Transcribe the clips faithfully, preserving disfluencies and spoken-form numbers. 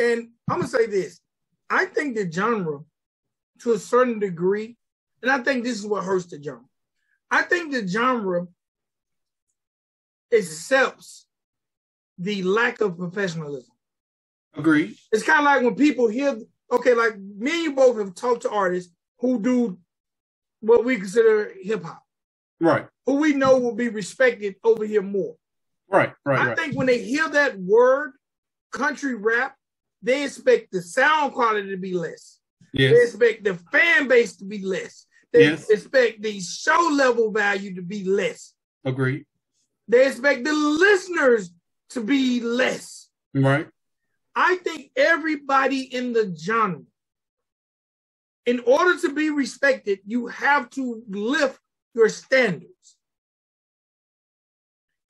And I'm going to say this. I think the genre, to a certain degree, and I think this is what hurts the genre. I think the genre accepts the lack of professionalism. Agreed. It's kind of like when people hear, okay, like me and you both have talked to artists who do what we consider hip-hop. Right. Who we know will be respected over here more. Right, right, I right. think when they hear that word, country rap, they expect the sound quality to be less. Yes. They expect the fan base to be less. They yes. expect the show level value to be less. Agreed. They expect the listeners to be less. Right. I think everybody in the genre, in order to be respected, you have to lift your standards.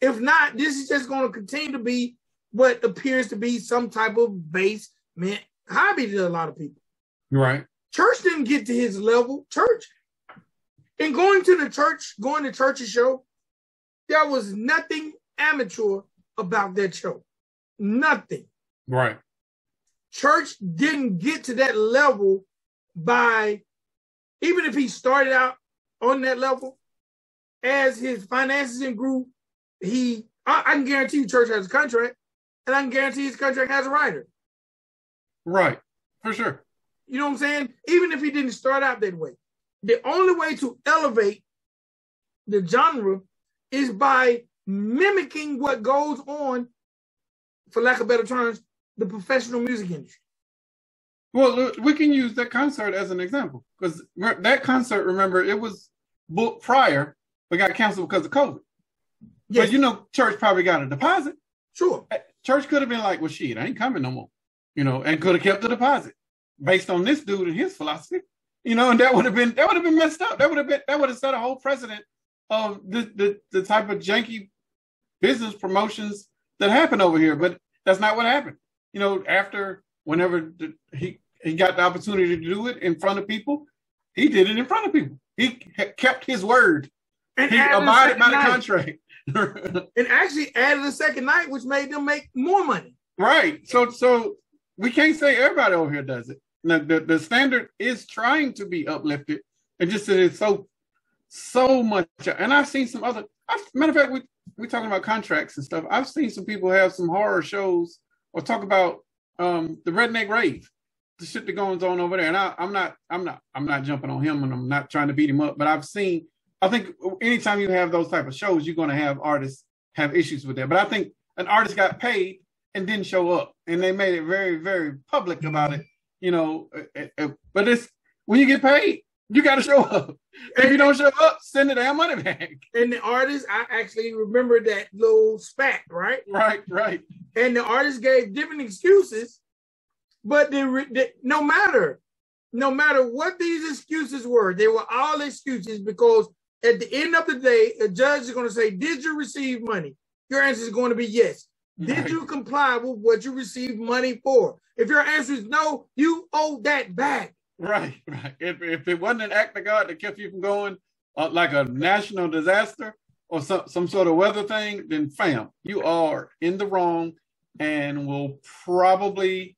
If not, this is just going to continue to be what appears to be some type of basement hobby to a lot of people. Right. Church didn't get to his level. Church. And going to the church, going to church's show, there was nothing amateur about that show. Nothing. Right. Church didn't get to that level by, even if he started out on that level, as his finances grew, he, I, I can guarantee you Church has a contract, and I can guarantee his contract has a writer. Right. For sure. You know what I'm saying? Even if he didn't start out that way. The only way to elevate the genre is by mimicking what goes on, for lack of better terms, the professional music industry. Well, we can use that concert as an example, because that concert, remember, it was booked prior, but got canceled because of COVID. Yes. But, you know, Church probably got a deposit. Sure. Church could have been like, well, shit, I ain't coming no more, you know, and could have kept the deposit based on this dude and his philosophy, you know, and that would have been, that would have been messed up. That would have been, that would have set a whole precedent of the, the, the type of janky business promotions that happen over here. But that's not what happened. You know, after, whenever the, he, he got the opportunity to do it in front of people, he did it in front of people. He kept his word. And he abided by the contract. And actually added a second night, which made them make more money. Right. So so we can't say everybody over here does it. Now, the, the standard is trying to be uplifted. And just that it's so, so much. And I've seen some other, I've, matter of fact, we, we're talking about contracts and stuff. I've seen some people have some horror shows or talk about um, the redneck rave, the shit that goes on over there. And I, I'm not, I'm not, I'm not jumping on him, and I'm not trying to beat him up, but I've seen, I think anytime you have those type of shows, you're going to have artists have issues with that. But I think an artist got paid and didn't show up, and they made it very, very public about it. You know, but it's when you get paid, you got to show up. If you don't show up, send the damn money back. And the artist, I actually remember that little spat, right? Right, right. And the artist gave different excuses, but they, they, no matter, no matter what these excuses were, they were all excuses, because at the end of the day, a judge is going to say, did you receive money? Your answer is going to be yes. Did right. you comply with what you received money for? If your answer is no, you owe that back. Right, right. If, if it wasn't an act of God that kept you from going, uh, like a national disaster or some, some sort of weather thing, then fam, you are in the wrong and will probably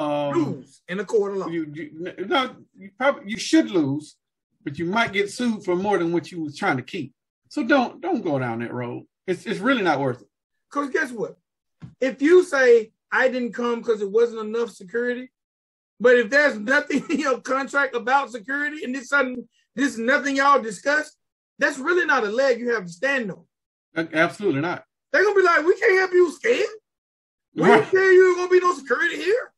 um, lose in a court of law. You, you, no, you, probably, you should lose. But you might get sued for more than what you was trying to keep. So don't don't go down that road. It's it's really not worth it. Because guess what? If you say I didn't come because it wasn't enough security, but if there's nothing in your contract about security and this sudden this nothing y'all discussed, that's really not a leg you have to stand on. Absolutely not. They're gonna be like, we can't have you scared. We right. can't tell you gonna be no security here.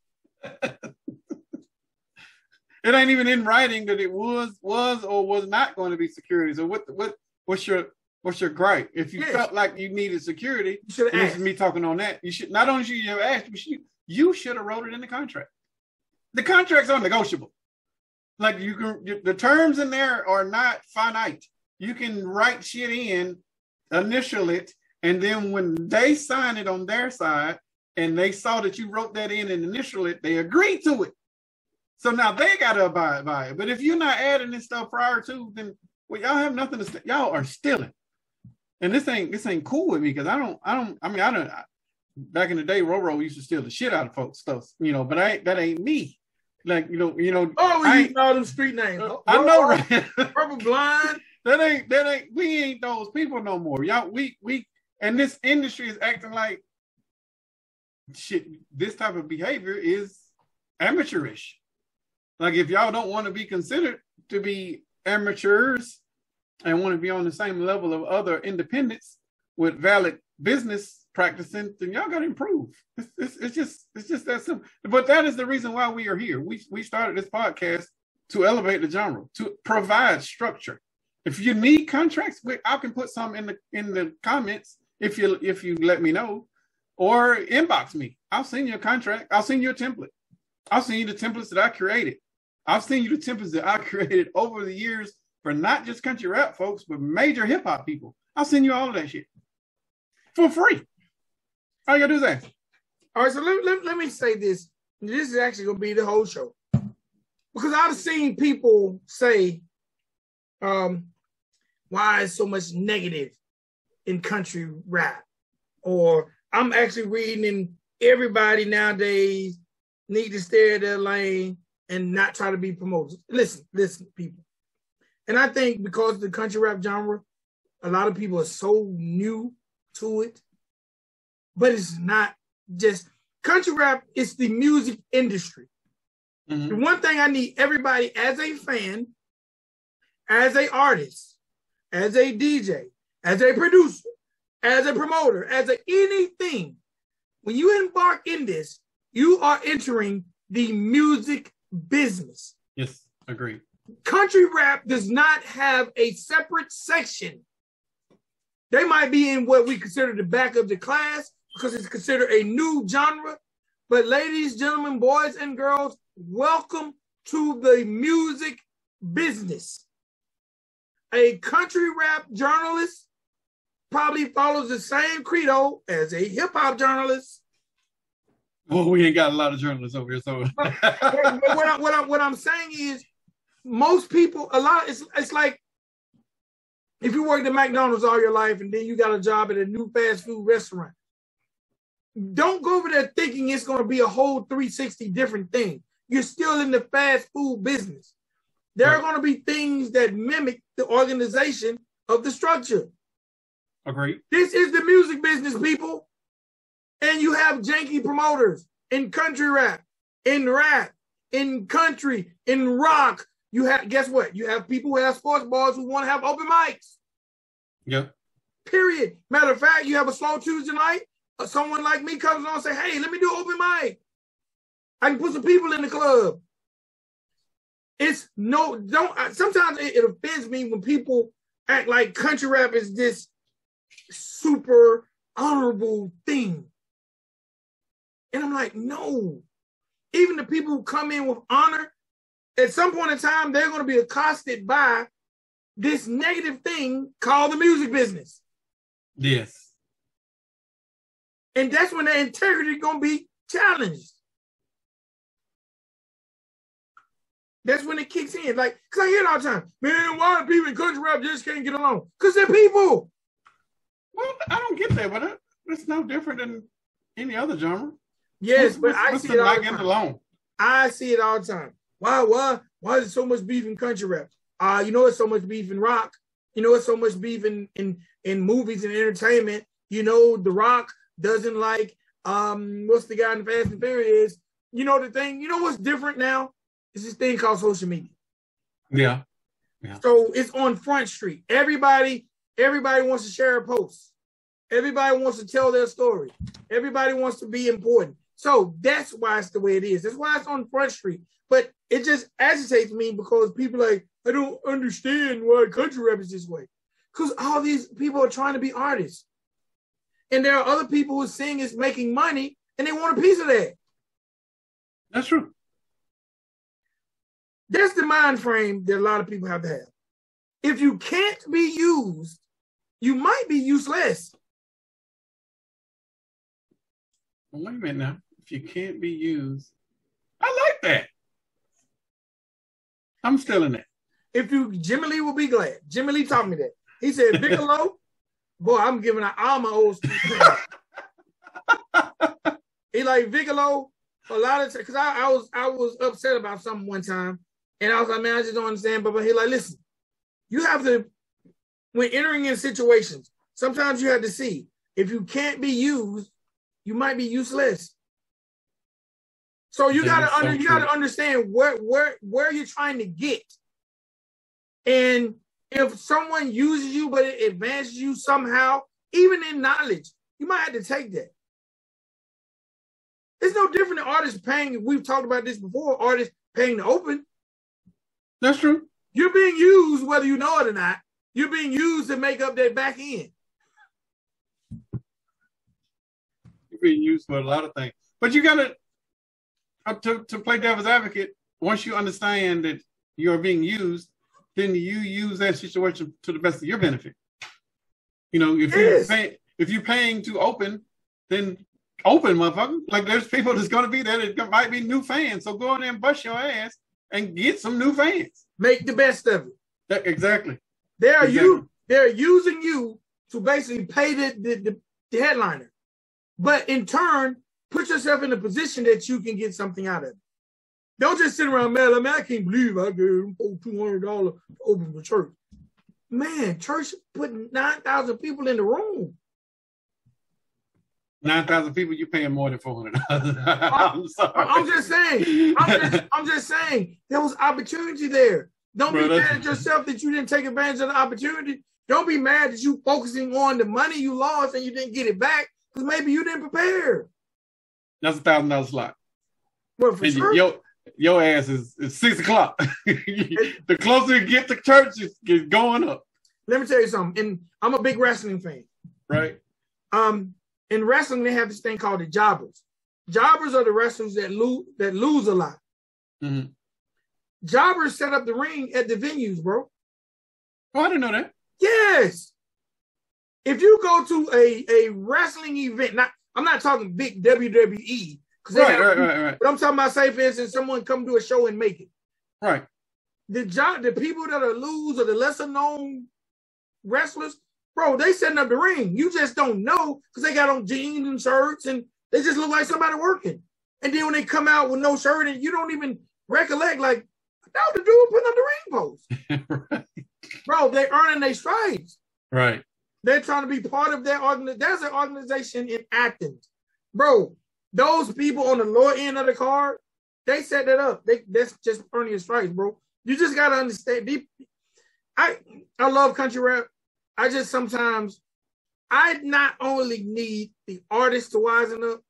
It ain't even in writing that it was, was, or was not going to be security. So what, what, what's your, what's your gripe? If you yes. felt like you needed security, you and this is me talking on that. You should not only should you have asked, but you, you should have wrote it in the contract. The contracts are negotiable. Like you can, you, the terms in there are not finite. You can write shit in, initial it, and then when they sign it on their side, and they saw that you wrote that in and initial it, they agreed to it. So now they got to abide by it. But if you're not adding this stuff prior to, then well, y'all have nothing to st- y'all are stealing. And this ain't this ain't cool with me, because I don't I don't I mean I don't I, back in the day, Roro used to steal the shit out of folks' stuff, you know, but I that ain't me. Like, you know, you know. Oh, we use all them street names. Uh, I know, right? Purple Blind. That ain't that ain't we ain't those people no more. Y'all, we we and this industry is acting like shit, this type of behavior is amateurish. Like, if y'all don't want to be considered to be amateurs and want to be on the same level of other independents with valid business practicing, then y'all got to improve. It's, it's, it's just it's just that simple. But that is the reason why we are here. We we started this podcast to elevate the genre, to provide structure. If you need contracts, we, I can put some in the in the comments if you if you let me know, or inbox me. I'll send you a contract. I'll send you a template. I'll send you the templates that I created. I've seen you the templates that I created over the years for not just country rap folks, but major hip hop people. I'll send you all of that shit for free. All you gotta do is ask. All right, so let, let, let me say this. This is actually gonna be the whole show. Because I've seen people say, um, why is so much negative in country rap? Or I'm actually reading in everybody nowadays need to stay in their lane and not try to be promoted. Listen, listen, people. And I think because of the country rap genre, a lot of people are so new to it, but it's not just country rap, it's the music industry. Mm-hmm. The one thing I need everybody as a fan, as an artist, as a D J, as a producer, as a promoter, as a anything, when you embark in this, you are entering the music business. Yes, agreed. Country rap does not have a separate section. They might be in what we consider the back of the class because it's considered a new genre. But ladies, gentlemen, boys and girls, welcome to the music business. A country rap journalist probably follows the same credo as a hip hop journalist. Well, we ain't got a lot of journalists over here, so. But, but what, I, what, I, what I'm saying is, most people, a lot, it's, it's like if you worked at McDonald's all your life and then you got a job at a new fast food restaurant, don't go over there thinking it's going to be a whole three sixty different thing. You're still in the fast food business. There right. are going to be things that mimic the organization of the structure. Agreed. This is the music business, people. And you have janky promoters in country rap, in rap, in country, in rock. You have, guess what? You have people who have sports bars who want to have open mics. Yeah. Period. Matter of fact, you have a slow Tuesday night. Someone like me comes on and say, hey, let me do open mic. I can put some people in the club. It's no, don't, sometimes it, it offends me when people act like country rap is this super honorable thing. And I'm like, no. Even the people who come in with honor, at some point in time, they're going to be accosted by this negative thing called the music business. Yes. And that's when their integrity is going to be challenged. That's when it kicks in. Like, because I hear it all the time. Man, why do people in country rap just can't get along? Because they're people. Well, I don't get that, but it's no different than any other genre. Yes, but I see it all the time. I see it all the time. Why, why, why is there so much beef in country rap? Uh, you know, it's so much beef in rock. You know, it's so much beef in, in, in movies and entertainment. You know, The Rock doesn't like, um, what's the guy in the Fast and Furious? You know, the thing, you know what's different now? It's this thing called social media. Yeah. yeah. So it's on Front Street. Everybody, everybody wants to share a post. Everybody wants to tell their story. Everybody wants to be important. So that's why it's the way it is. That's why it's on Front Street. But it just agitates me because people are like, I don't understand why country rap is this way. Because all these people are trying to be artists. And there are other people who sing is making money and they want a piece of that. That's true. That's the mind frame that a lot of people have to have. If you can't be used, you might be useless. Well, wait a minute now. If you can't be used, I like that. I'm still in it. If you, Jimmy Lee will be glad. Jimmy Lee taught me that. He said, Bigelow, boy, I'm giving out all my old. He like Vigolo. A lot of times, because I, I was I was upset about something one time, and I was like, man, I just don't understand. But but he like, listen, you have to, when entering in situations, sometimes you have to see if you can't be used, you might be useless. So you yeah, gotta under, so you gotta understand where where where you're trying to get, and if someone uses you but it advances you somehow, even in knowledge, you might have to take that. It's no different than artists paying. We've talked about this before. Artists paying to open. That's true. You're being used whether you know it or not. You're being used to make up that back end. You're being used for a lot of things, but you gotta. To, to play devil's advocate, once you understand that you're being used, then you use that situation to the best of your benefit. You know, if, you're, pay, if you're paying to open, then open, motherfucker. Like, there's people that's going to be there that might be new fans. So go in there and bust your ass and get some new fans. Make the best of it. That, exactly. They're, exactly. You, they're using you to basically pay the, the, the, the headliner. But in turn, put yourself in a position that you can get something out of it. Don't just sit around, man, I, mean, I can't believe I gave him two hundred dollars to open the church. Man, church put nine thousand people in the room. nine thousand people, you're paying more than four hundred dollars. I'm sorry. I'm just saying. I'm just, I'm just saying. There was opportunity there. Don't Bro, be mad at yourself that you didn't take advantage of the opportunity. Don't be mad that you focusing on the money you lost and you didn't get it back because maybe you didn't prepare. That's a thousand dollar slot. Well, for and sure. Your, your ass is, is six o'clock. The closer you get to church, it's, it's going up. Let me tell you something. And I'm a big wrestling fan. Right. Um, in wrestling, they have this thing called the jobbers. Jobbers are the wrestlers that lose that lose a lot. Mm-hmm. Jobbers set up the ring at the venues, bro. Oh, I didn't know that. Yes. If you go to a, a wrestling event, not I'm not talking big W W E. Right, right, right, right. But I'm talking about, say, for instance, someone come to a show and make it. Right. The job, the people that are loose or the lesser known wrestlers, bro, they setting up the ring. You just don't know because they got on jeans and shirts and they just look like somebody working. And then when they come out with no shirt and you don't even recollect, like, that was the dude putting up the ring post. Right. Bro, they earning their stripes. Right. They're trying to be part of that organization. There's an organization in Athens. Bro, those people on the lower end of the card, they set that up. They, that's just earning your stripes, bro. You just got to understand. Deep. I I love country rap. I just sometimes, I not only need the artists to wisen up,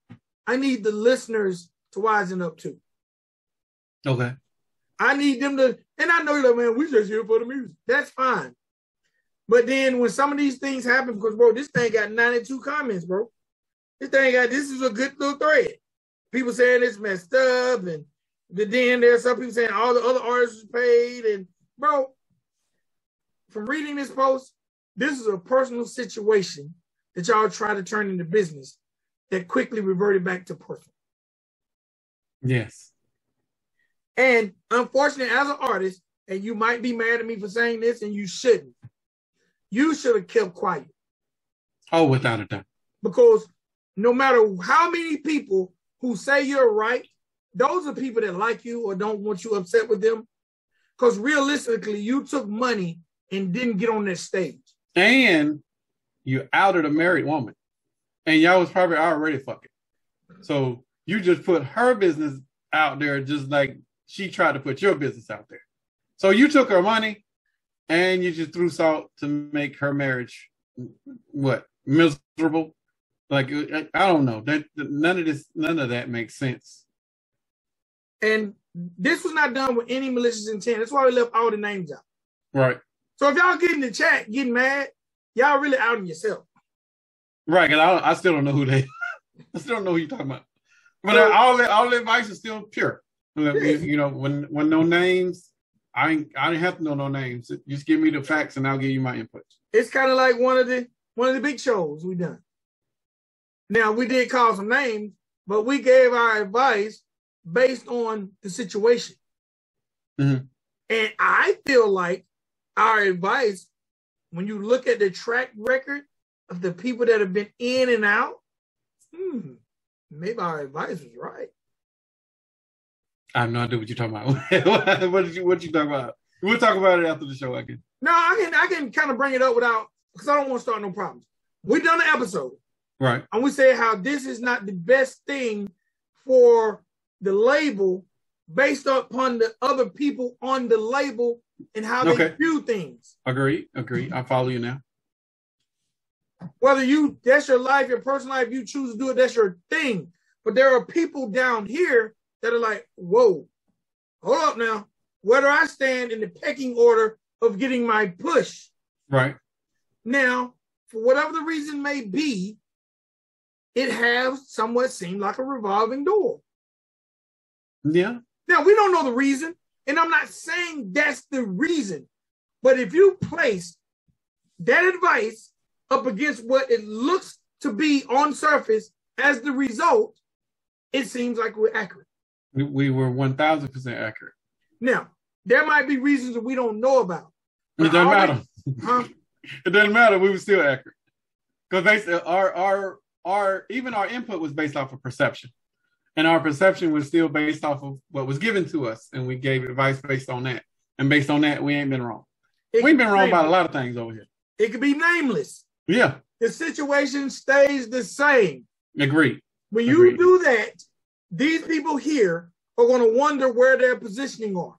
I need the listeners to wisen up too. Okay. I need them to, and I know that, man, we just here for the music. That's fine. But then when some of these things happen, because, bro, this thing got ninety-two comments, bro. This thing got, this is a good little thread. People saying it's messed up. And then there's some people saying all the other artists are paid. And, bro, from reading this post, this is a personal situation that y'all try to turn into business that quickly reverted back to personal. Yes. And unfortunately, as an artist, and you might be mad at me for saying this, and you shouldn't. You should have kept quiet. Oh, without a doubt. Because no matter how many people who say you're right, those are people that like you or don't want you upset with them. Because realistically, you took money and didn't get on that stage. And you outed a married woman. And y'all was probably already fucking. So you just put her business out there just like she tried to put your business out there. So you took her money. And you just threw salt to make her marriage, what, miserable? Like, I don't know. That, none of this, none of that makes sense. And this was not done with any malicious intent. That's why we left all the names out. Right. So if y'all get in the chat getting mad, y'all really outing yourself. Right, because I, I still don't know who they I still don't know who you're talking about. But so, all the, all the advice is still pure. Yes. You know, when, when no names... I ain't, I didn't have to know no names. Just give me the facts, and I'll give you my input. It's kind of like one of the one of the big shows we done. Now we did call some names, but we gave our advice based on the situation. Mm-hmm. And I feel like our advice, when you look at the track record of the people that have been in and out, hmm, maybe our advice was right. I have no idea what you're talking about. What did you what you talking about? We'll talk about it after the show. I can. No, I can I can kind of bring it up without, because I don't want to start no problems. We've done an episode. Right. And we say how this is not the best thing for the label based upon the other people on the label and how okay. they do things. Agree, agree. I follow you now. Whether you, that's your life, your personal life, you choose to do it, that's your thing. But there are people down here that are like, whoa, hold up now. Where do I stand in the pecking order of getting my push? Right. Now, for whatever the reason may be, it has somewhat seemed like a revolving door. Yeah. Now, we don't know the reason, and I'm not saying that's the reason. But if you place that advice up against what it looks to be on surface as the result, it seems like we're accurate. We, we were one thousand percent accurate. Now, there might be reasons that we don't know about. It doesn't already, matter. Huh? It doesn't matter. We were still accurate. Because our, our, our, even our input was based off of perception. And our perception was still based off of what was given to us. And we gave advice based on that. And based on that, we ain't been wrong. We've been wrong about a lot of things over here. It could be nameless. Yeah. The situation stays the same. Agreed. When you Agreed. do that, these people here are going to wonder where their positioning are.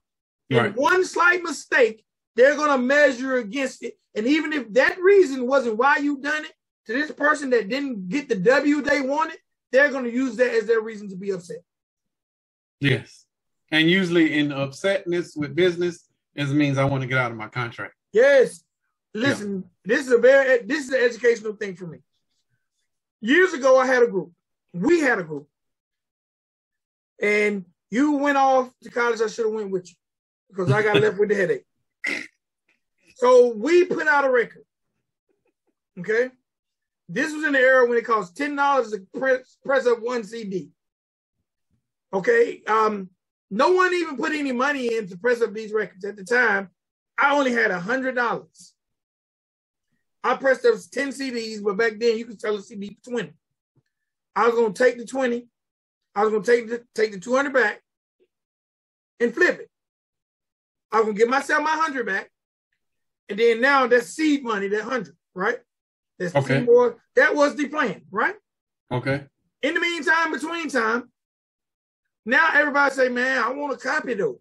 Right. And one slight mistake, they're going to measure against it. And even if that reason wasn't why you done it, to this person that didn't get the W they wanted, they're going to use that as their reason to be upset. Yes. And usually in upsetness with business, it means I want to get out of my contract. Yes. Listen, yeah. this is a very, this is an educational thing for me. Years ago, I had a group. We had a group. And you went off to college. I should have went with you because I got left with the headache. So we put out a record. Okay. This was in the era when it cost ten dollars to press, press up one C D. Okay. Um, no one even put any money in to press up these records. At the time, I only had one hundred dollars. I pressed up ten C Ds, but back then you could sell a C D for twenty. I was going to take the twenty. I was going to take the, take the two hundred back and flip it. I was going to give myself my one hundred back. And then now that's seed money, that one hundred, right? That's okay. More, that was the plan, right? Okay. In the meantime, between time, now everybody say, man, I want a copy though.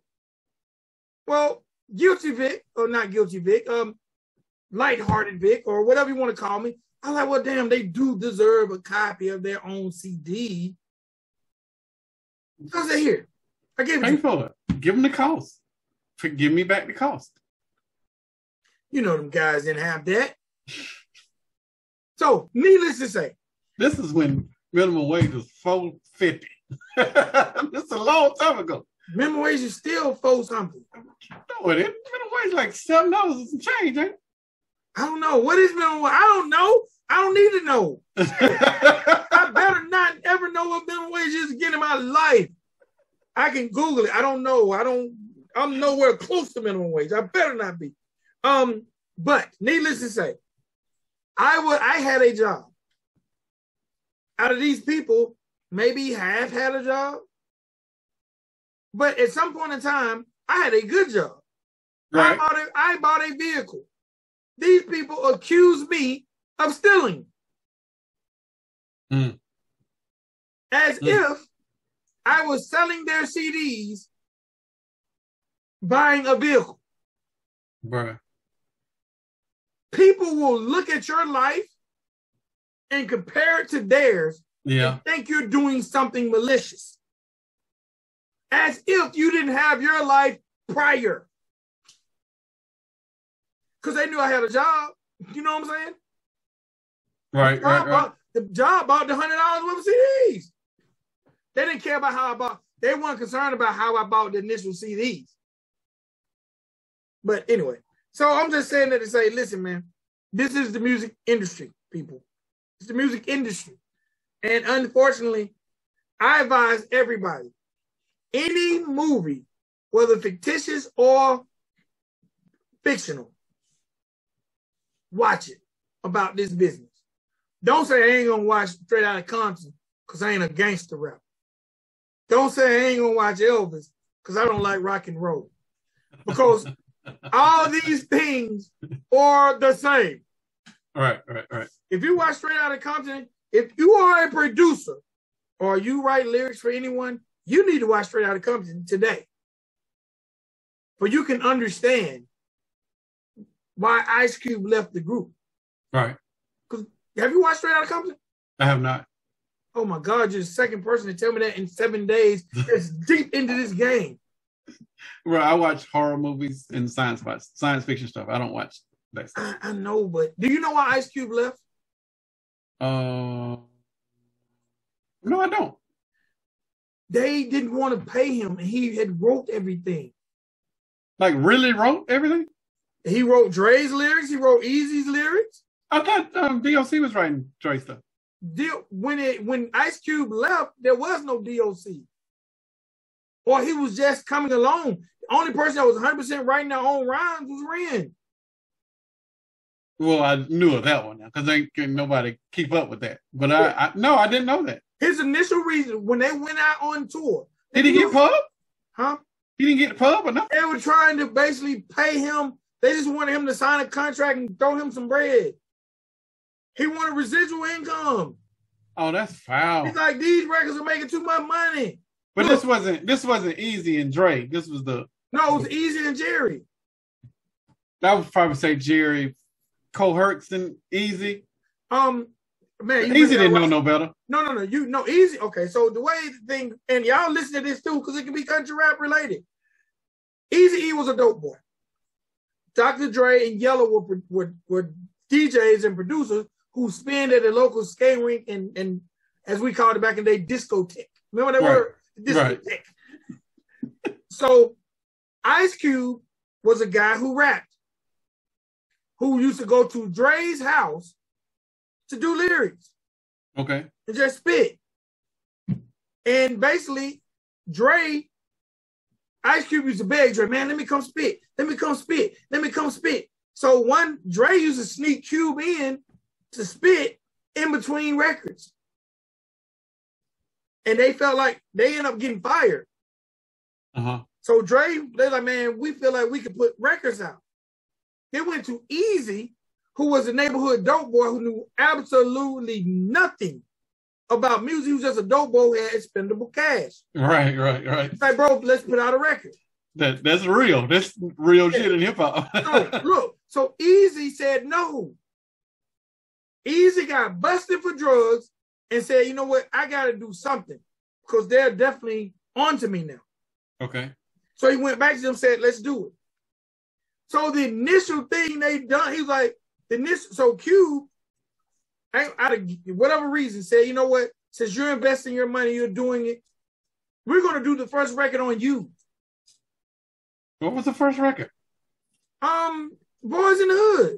Well, guilty Vic, or not guilty Vic, um, lighthearted Vic, or whatever you want to call me. I'm like, well, damn, they do deserve a copy of their own C D. Because they're here. I gave it to them. Give them the cost. Give me back the cost. You know them guys didn't have that. So, needless to say. This is when minimum wage was four fifty. That's a long time ago. Minimum wage is still four something. No, it isn't. Minimum wage is like seven dollars and some change, ain't it? I don't know. What is minimum wage? I don't know. I don't need to know. I better not ever know what minimum wage is again in my life. I can Google it. I don't know. I don't, I'm nowhere close to minimum wage. I better not be. Um, but needless to say, I would I had a job. Out of these people, maybe half had a job. But at some point in time, I had a good job. Right. I bought a, I bought a vehicle. These people accuse me of stealing. Mm. As mm. if I was selling their C Ds, buying a vehicle. Bruh. People will look at your life and compare it to theirs yeah. and think you're doing something malicious. As if you didn't have your life prior. Because they knew I had a job. You know what I'm saying? Right, the right, right. Bought, the job bought the one hundred dollars worth of C Ds. They didn't care about how I bought. They weren't concerned about how I bought the initial C Ds. But anyway, so I'm just saying that to say, listen, man, this is the music industry, people. It's the music industry. And unfortunately, I advise everybody, any movie, whether fictitious or fictional, watch it about this business. Don't say I ain't going to watch Straight Outta Compton because I ain't a gangster rapper. Don't say I ain't going to watch Elvis because I don't like rock and roll. Because all these things are the same. All right, all right, all right. If you watch Straight Outta Compton, if you are a producer or you write lyrics for anyone, you need to watch Straight Outta Compton today. But you can understand why Ice Cube left the group. All right. Have you watched Straight Outta Compton? I have not. Oh my God, you're the second person to tell me that in seven days. It's deep into this game. Well, I watch horror movies and science science fiction stuff. I don't watch that stuff. I, I know, but do you know why Ice Cube left? Uh, no, I don't. They didn't want to pay him, and he had wrote everything. Like, really wrote everything? He wrote Dre's lyrics. He wrote Easy's lyrics. I thought um, D O C was writing Dre stuff. When it when Ice Cube left, there was no D O C. Or he was just coming alone. The only person that was one hundred percent writing their own rhymes was Ren. Well, I knew of that one now because ain't nobody keep up with that. But yeah. I, I no, I didn't know that. His initial reason when they went out on tour. Did he get pub? Huh? He didn't get pub or nothing? They were trying to basically pay him. They just wanted him to sign a contract and throw him some bread. He wanted residual income. Oh, that's foul. He's like, these records are making too much money. But Look, this wasn't this wasn't Eazy and Dre. This was the no, it was Eazy and Jerry. I would probably say Jerry coerced and Eazy. Um, man, Eazy didn't know no better. No, no, no. You know Eazy. Okay, so the way the thing, and y'all listen to this too, because it can be country rap related. Eazy-E was a dope boy. Doctor Dre and Yellow were were, were D Js and producers who spend at a local skate rink and and as we called it back in the day, discotheque. Remember that right. word? Discotheque. Right. So Ice Cube was a guy who rapped, who used to go to Dre's house to do lyrics. Okay. And just spit. And basically, Dre, Ice Cube used to beg Dre, man, let me come spit. Let me come spit. Let me come spit. So one, Dre used to sneak Cube in to spit in between records. And they felt like they end up getting fired. Uh-huh. So Dre, they're like, man, we feel like we could put records out. They went to Eazy, who was a neighborhood dope boy who knew absolutely nothing about music. He was just a dope boy who had expendable cash. Right, right, right. It's like, bro, let's put out a record. That That's real. That's real yeah. shit in hip-hop. So, look, so Eazy said no. Eazy got busted for drugs. And said, you know what, I got to do something because they're definitely onto me now. Okay. So he went back to them and said, let's do it. So the initial thing they done, he was like, the initial, so Cube, out of whatever reason, said, you know what, since you're investing your money, you're doing it, we're going to do the first record on you. What was the first record? Um, Boys in the Hood.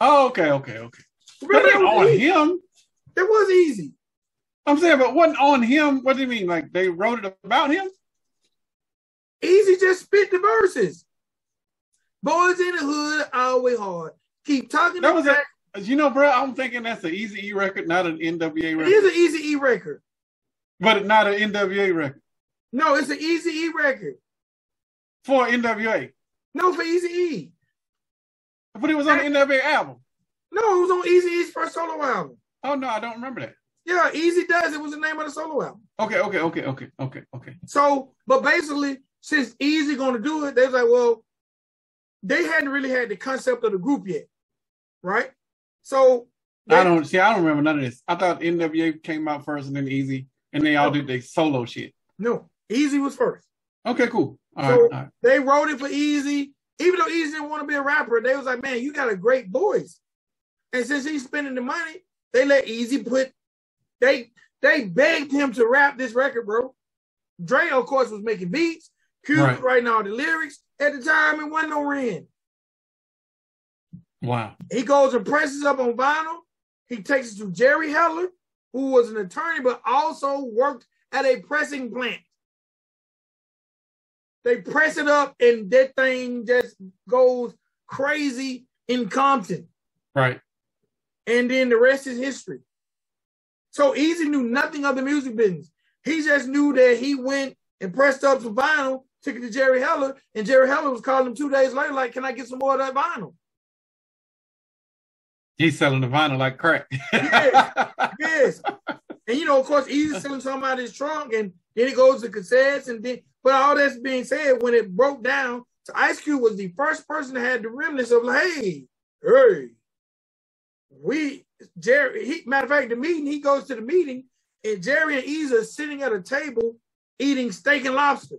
Oh, okay, okay, okay. Remember that on him? That was Eazy. I'm saying, but wasn't on him. What do you mean? Like they wrote it about him? Eazy just spit the verses. Boys in the hood, always hard. Keep talking. That was that. You know, bro, I'm thinking that's an Eazy-E record, not an N W A record. It is an Eazy-E record, but not an N W A record. No, it's an Eazy-E record for N W A. No, for Eazy-E. But it was on I, the N W A album. No, it was on Eazy-E's first solo album. Oh, no, I don't remember that. Yeah, Eazy Does. It was the name of the solo album. Okay, okay, okay, okay, okay, okay. So, but basically, since Eazy going to do it, they was like, well, they hadn't really had the concept of the group yet, right? So. They, I don't, see, I don't remember none of this. I thought N W A came out first and then Eazy, and they all did their solo shit. No, Eazy was first. Okay, cool. All so right, all right. They wrote it for Eazy. Even though Eazy didn't want to be a rapper, they was like, man, you got a great voice. And since he's spending the money, they let Eazy put, they they begged him to rap this record, bro. Dre, of course, was making beats. Cube right. was writing all the lyrics. At the time, it wasn't no Ren. Wow. He goes and presses up on vinyl. He takes it to Jerry Heller, who was an attorney, but also worked at a pressing plant. They press it up, and that thing just goes crazy in Compton. Right. And then the rest is history. So Eazy knew nothing of the music business. He just knew that he went and pressed up some vinyl, took it to Jerry Heller, and Jerry Heller was calling him two days later, like, can I get some more of that vinyl? He's selling the vinyl like crack. Yes, yes. And, you know, of course, Eazy selling something out of his trunk, and then it goes to cassettes, and then, but all that's being said, when it broke down, so Ice Cube was the first person that had the remnants of, like, hey, hey, we, Jerry, he, matter of fact, the meeting, he goes to the meeting, and Jerry and Eazy are sitting at a table eating steak and lobster.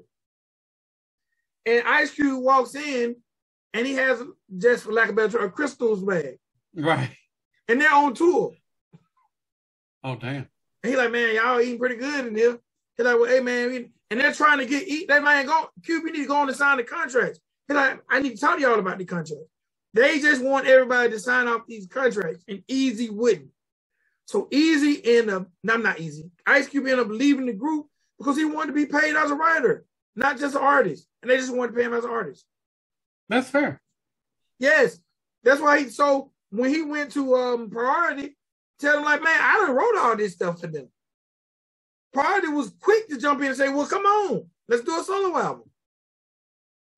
And Ice Cube walks in, and he has, just for lack of a better term, a crystals bag. Right. And they're on tour. Oh, damn. And he's like, man, y'all eating pretty good in here. He's like, well, hey, man, we, and they're trying to get eat. They might go, Cube, you need to go on and sign the contracts. He's like, I need to talk to y'all about the contract. They just want everybody to sign off these contracts, and Eazy wouldn't. So Eazy ended up, no, not Eazy. Ice Cube ended up leaving the group because he wanted to be paid as a writer, not just an artist. And they just wanted to pay him as an artist. That's fair. Yes. That's why he, so when he went to um, Priority, tell him, like, man, I done wrote all this stuff for them. Priority was quick to jump in and say, well, come on, let's do a solo album.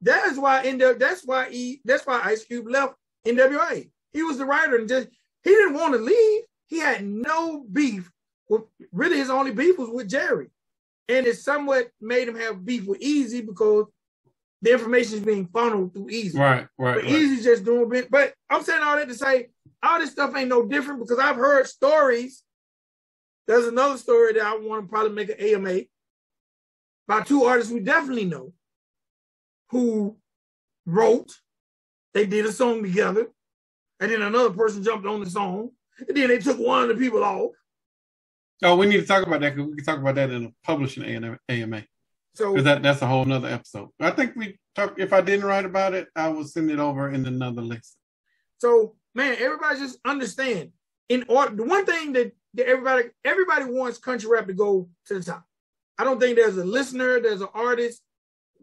That is why end up, that's why he, that's why Ice Cube left N W A. He was the writer, and just he didn't want to leave. He had no beef with, really his only beef was with Jerry. And it somewhat made him have beef with Eazy because the information is being funneled through Eazy. Right, right. But right. Eazy's just doing a bit. But I'm saying all that to say all this stuff ain't no different because I've heard stories. There's another story that I want to probably make an A M A by two artists we definitely know who wrote, they did a song together, and then another person jumped on the song, and then they took one of the people off. Oh, we need to talk about that because we can talk about that in a publishing A M A. So that, that's a whole nother episode. I think we talked, if I didn't write about it, I will send it over in another list. So, man, everybody just understand. In order, the one thing that, that everybody everybody wants country rap to go to the top. I don't think there's a listener, there's an artist,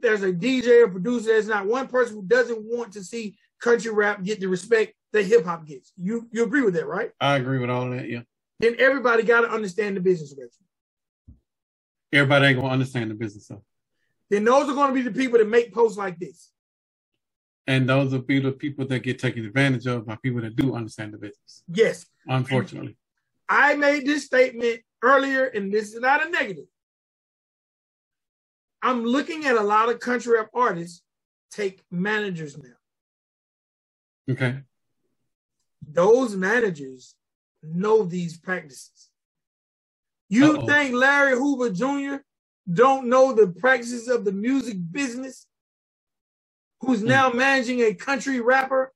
there's a D J or producer, there's not one person who doesn't want to see country rap get the respect that hip hop gets. You you agree with that, right? I agree with all of that, yeah. Then everybody got to understand the business of it. Everybody ain't going to understand the business of it. Then those are going to be the people that make posts like this. And those will be the people that get taken advantage of by people that do understand the business. Yes. Unfortunately. I made this statement earlier, and this is not a negative. I'm looking at a lot of country rap artists take managers now. Okay. Those managers know these practices. You Uh-oh. think Larry Hoover Junior don't know the practices of the music business? Who's now managing a country rapper?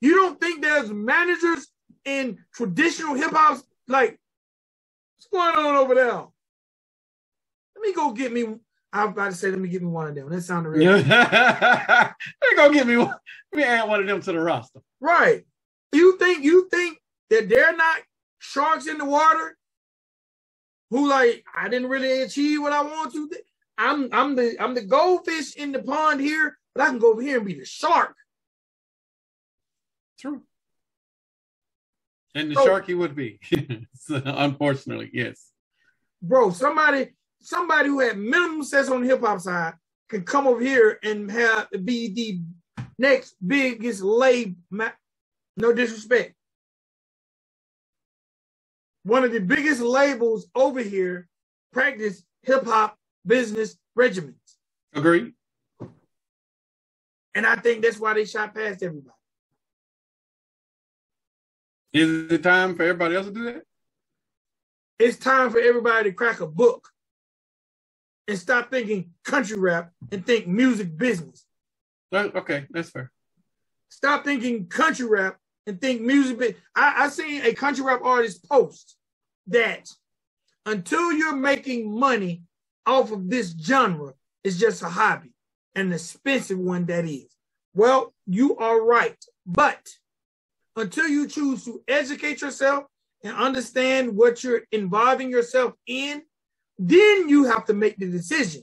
You don't think there's managers in traditional hip hop? Like, what's going on over there? Let me go get me. I was about to say, let me get me one of them. That sounded real. Let me go get me one. Let me add one of them to the roster. Right. You think you think that they're not sharks in the water? Who like I didn't really achieve what I want to. I'm I'm the I'm the goldfish in the pond here, but I can go over here and be the shark. True. And the so, shark he would be, unfortunately, yes. Bro, somebody somebody who had minimum success on the hip hop side can come over here and have be the next biggest lay. No disrespect. One of the biggest labels over here practice hip hop business regimens. Agreed. And I think that's why they shot past everybody. Is it time for everybody else to do that? It's time for everybody to crack a book and stop thinking country rap and think music business. Okay, that's fair. Stop thinking country rap and think music business. I, I seen a country rap artist post that until you're making money off of this genre, it's just a hobby, an expensive one that is. Well, you are right, but until you choose to educate yourself and understand what you're involving yourself in, then you have to make the decision.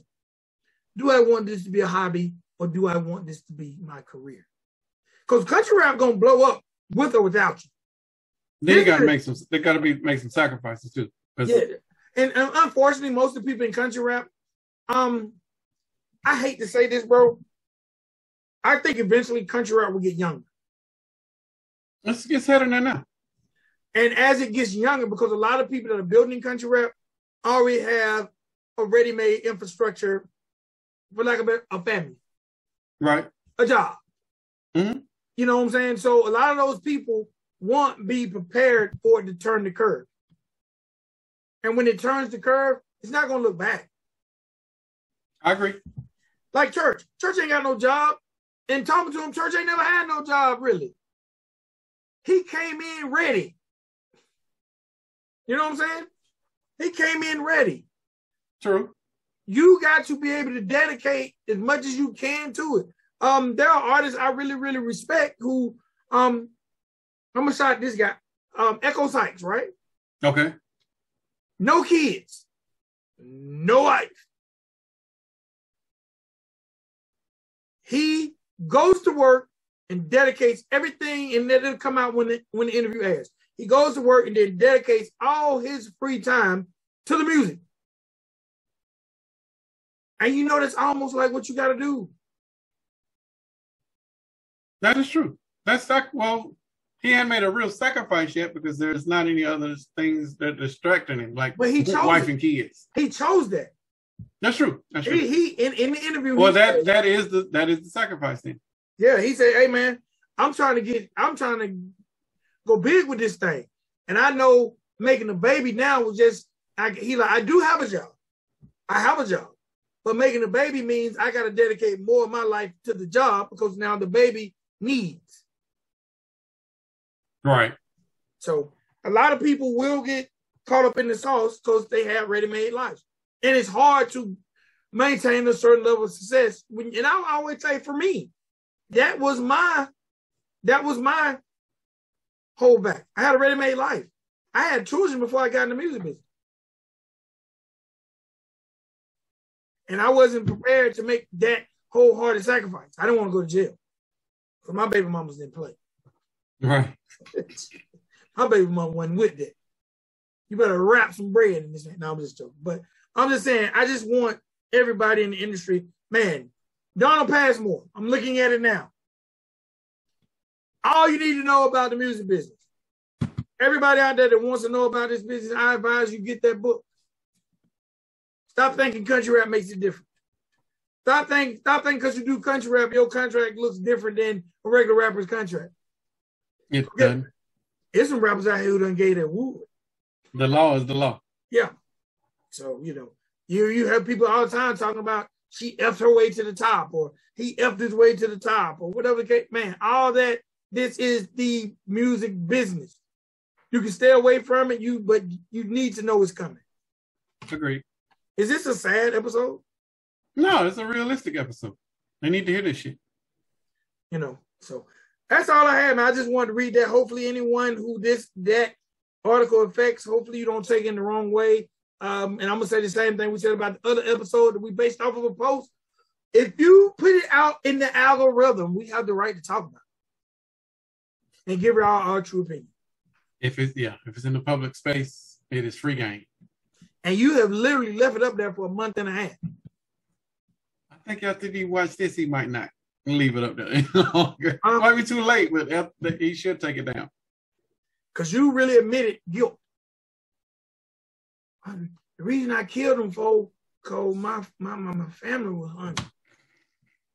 Do I want this to be a hobby or do I want this to be my career? Because country rap going to blow up with or without you. Then you gotta make some. They gotta be make some sacrifices too. Yeah, and, and unfortunately, most of the people in country rap, um, I hate to say this, bro. I think eventually country rap will get younger. Let's get sadder than that now. And as it gets younger, because a lot of people that are building country rap already have a ready-made infrastructure, for lack of a family, right? A job. Mm-hmm. You know what I'm saying? So a lot of those people won't be prepared for it to turn the curve. And when it turns the curve, it's not going to look back. I agree. Like church. Church ain't got no job. And talking to him, church ain't never had no job, really. He came in ready. You know what I'm saying? He came in ready. True. You got to be able to dedicate as much as you can to it. Um, there are artists I really, really respect who, um, I'm gonna shout this guy, um, Echo Sykes, right? Okay. No kids, no life. He goes to work and dedicates everything, and let it come out when the, when the interview airs. He goes to work and then dedicates all his free time to the music. And you know, that's almost like what you got to do. That is true. That's that. Well, he hadn't made a real sacrifice yet because there's not any other things that are distracting him, like but he chose wife it. and kids. He chose that. That's true. That's true. He, he in, in the interview. Well, that said, that is the that is the sacrifice thing. Yeah, he said, "Hey, man, I'm trying to get. I'm trying to go big with this thing, and I know making a baby now was just. I, he like I do have a job. I have a job." But making a baby means I got to dedicate more of my life to the job because now the baby needs. Right. So a lot of people will get caught up in the sauce because they have ready-made lives. And it's hard to maintain a certain level of success. When, and I always say for me, that was my, that was my holdback. I had a ready-made life. I had children before I got in the music business. And I wasn't prepared to make that wholehearted sacrifice. I didn't want to go to jail. Because my baby mamas didn't play. Right. My baby mama wasn't with that. You better wrap some bread in this. No, I'm just joking. But I'm just saying, I just want everybody in the industry. Man, Donald Passmore, I'm looking at it now. All you need to know about the music business. Everybody out there that wants to know about this business, I advise you get that book. Stop thinking country rap makes it different. Stop thinking, stop thinking because you do country rap, your contract looks different than a regular rapper's contract. It's yeah. done. There's some rappers out here who done gave that woo. The law is the law. Yeah. So, you know, you, you have people all the time talking about she effed her way to the top or he effed his way to the top or whatever the case. Man, all that, this is the music business. You can stay away from it, you but you need to know it's coming. Agreed. Is this a sad episode? No, it's a realistic episode. They need to hear this shit. You know, so that's all I have. I just wanted to read that. Hopefully anyone who this, that article affects, hopefully you don't take it in the wrong way. Um, and I'm going to say the same thing we said about the other episode that we based off of a post. If you put it out in the algorithm, we have the right to talk about it and give it our, our true opinion. If it's, yeah, if it's in the public space, it is free game. And you have literally left it up there for a month and a half. I think after he watched this, he might not leave it up there. It um, might be too late, but he should take it down. Because you really admitted guilt. The reason I killed him, folks, because my, my, my family was hungry.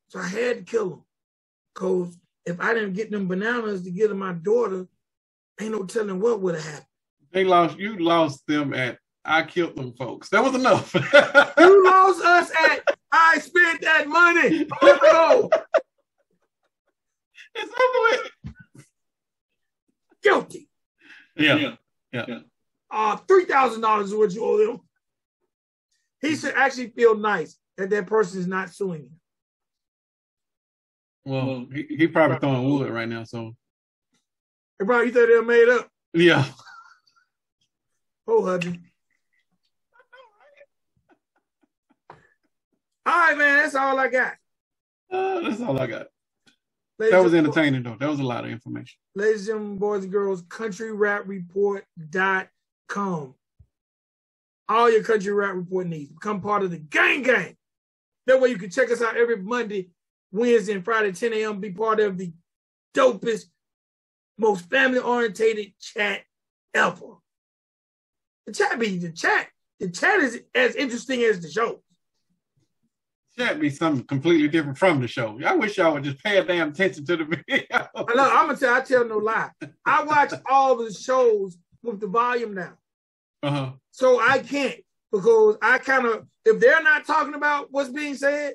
So I had to kill him. Because if I didn't get them bananas to give to my daughter, ain't no telling what would have happened. They lost, you lost them at I killed them folks. That was enough. You lost us at I spent that money. It's over with. Guilty. Yeah. Yeah. yeah. yeah. Uh, three thousand dollars is what you owe them. He should actually feel nice that that person is not suing him. Well, he, he probably throwing wood right now, so. Hey, bro, you thought they were made up? Yeah. Oh, hubby. All right, man, that's all I got. Uh, that's all I got. Ladies that was entertaining, boys. Though. That was a lot of information. Ladies and gentlemen, boys and girls, country rap report dot com. All your Country Rap Report needs. Become part of the gang gang. That way you can check us out every Monday, Wednesday, and Friday, ten a.m. Be part of the dopest, most family-orientated chat ever. The chat be the chat. The chat is as interesting as the show. Chat be something completely different from the show. I wish y'all would just pay a damn attention to the video. I know. I'm gonna tell. I tell no lie. I watch all the shows with the volume now. Uh huh. So I can't, because I kind of, if they're not talking about what's being said,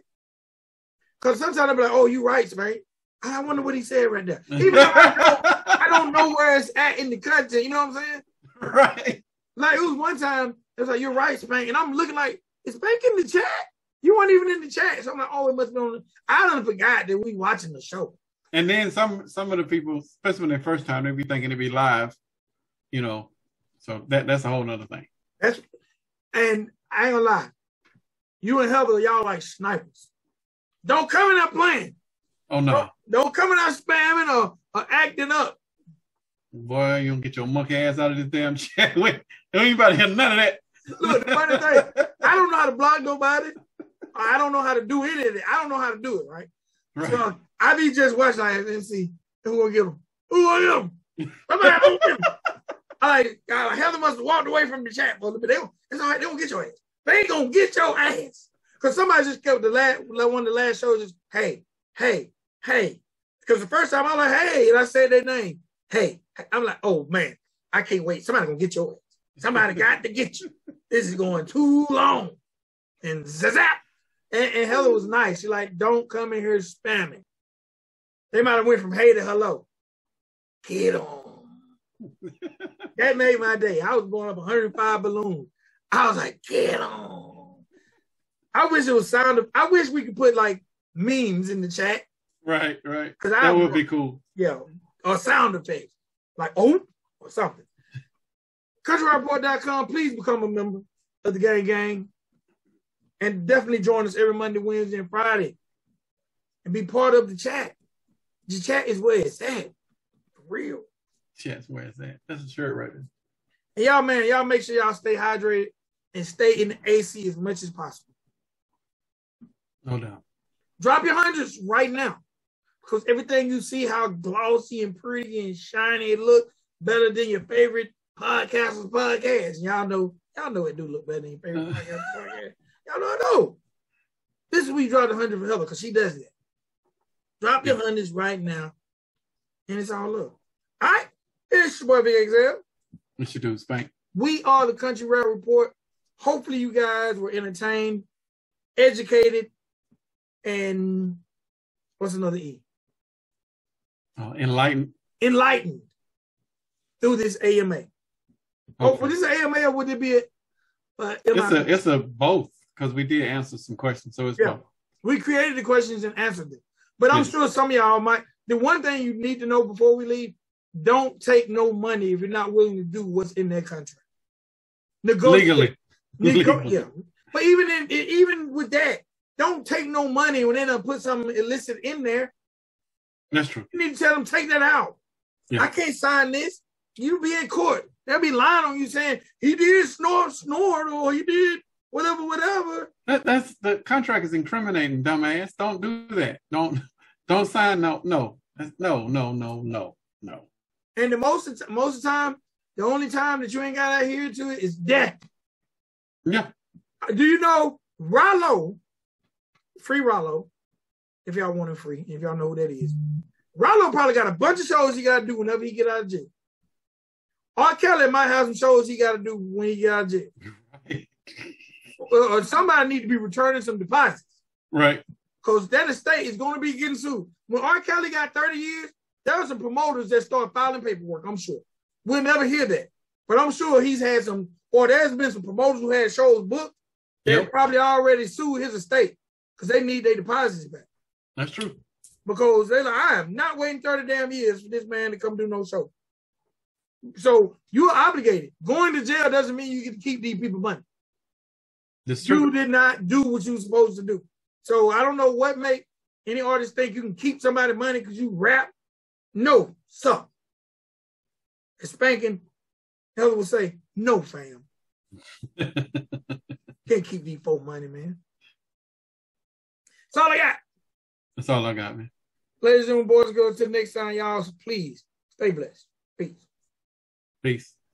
because sometimes I'll be like, "Oh, you right, man. I wonder what he said right there." Even though I, know, I don't know where it's at in the content. You know what I'm saying? Right. Like, it was one time, it was like, "You're right, Spank." And I'm looking like, "Is Spank in the chat? You weren't even in the chat." So I'm like, "Oh, it must be on the..." I done forgot that we watching the show. And then some some of the people, especially when they first time, they be thinking it'd be live, you know. So that that's a whole nother thing. That's, and I ain't gonna lie, you and Heather, y'all like snipers. Don't come in there playing. Oh, no. Don't, don't come in there spamming or, or acting up. Boy, you don't get your monkey ass out of this damn chat. Wait, don't anybody hear none of that. Look, the funny thing, I don't know how to block nobody. I don't know how to do any of it. I don't know how to do it, right? Right. So I be just watching like M C, who gonna get him? Who gonna get him? I'm like, who get him? I like, God, Heather must have walked away from the chat, but they don't, it's all right, they don't get your ass. They ain't gonna get your ass. Cause somebody just kept the last, one of the last shows is, "Hey, hey, hey." Cause the first time I was like, "Hey," and I said their name. Hey, I'm like, "Oh man, I can't wait. Somebody gonna get your ass. Somebody got to get you. This is going too long." And zazap. And, and Heather was nice. She's like, "Don't come in here spamming." They might have went from hey to hello. Get on. That made my day. I was blowing up one hundred five balloons. I was like, "Get on." I wish it was sound of, I wish we could put like memes in the chat. Right, right. Because that I, would be cool. Yeah. Or sound effects. Like, "Oh," or something. country report dot com. Please become a member of the gang gang. And definitely join us every Monday, Wednesday, and Friday. And be part of the chat. The chat is where it's at. For real. Chat's where it's at. That's a shirt right there. And y'all, man, y'all make sure y'all stay hydrated and stay in the A C as much as possible. No doubt. Drop your hundreds right now. Because everything you see, how glossy and pretty and shiny it look, better than your favorite podcasters' podcast. Y'all know, y'all know it do look better than your favorite podcasters' podcast. Y'all don't know. This is where you drop the hundred for Heather, because she does that. Drop yeah. your hundreds right now, and it's all up. All right? It's your boy, Big X L. What you do, Spank? We are the Country Rap Report. Hopefully you guys were entertained, educated, and what's another E? Uh, enlightened. Enlightened through this A M A. Okay. Oh, for this A M A, or would it be a... Uh, it's, a it's a both, because we did answer some questions, so it's yeah. both. We created the questions and answered them. But I'm yes. sure some of y'all might... The one thing you need to know before we leave, don't take no money if you're not willing to do what's in that contract. Negotiate. Legally. Nego- Legally. Yeah. But even in, even with that, don't take no money when they don't put something illicit in there. That's true. You need to tell them, take that out. Yeah. I can't sign this. You be in court. They'll be lying on you saying, he did snort, snort, or he did whatever, whatever. That, that's the contract is incriminating, dumbass. Don't do that. Don't don't sign no, no, no, no, no, no, no. And the most of, most of the time, the only time that you ain't got out here to it is death. Yeah. Do you know Rallo, free Rallo, if y'all want him free, if y'all know who that is. Rallo probably got a bunch of shows he got to do whenever he get out of jail. R. Kelly might have some shows he got to do when he got out of jail. Right. Or, or somebody need to be returning some deposits. Right. Because that estate is going to be getting sued. When R. Kelly got thirty years, there were some promoters that started filing paperwork, I'm sure. We'll never hear that. But I'm sure he's had some, or there's been some promoters who had shows booked that yep. probably already sued his estate because they need their deposits back. That's true. Because they're like, I am not waiting thirty damn years for this man to come do no show. So you're obligated. Going to jail doesn't mean you get to keep these people money. That's true. You did not do what you were supposed to do. So I don't know what make Any artist think you can keep somebody's money because you rap? No, son. And Spankin', Heller would say, no, fam. Can't keep these folk money, man. That's all I got. That's all I got, man. Ladies and boys, go to the next time, y'all. So please stay blessed. Peace. Peace.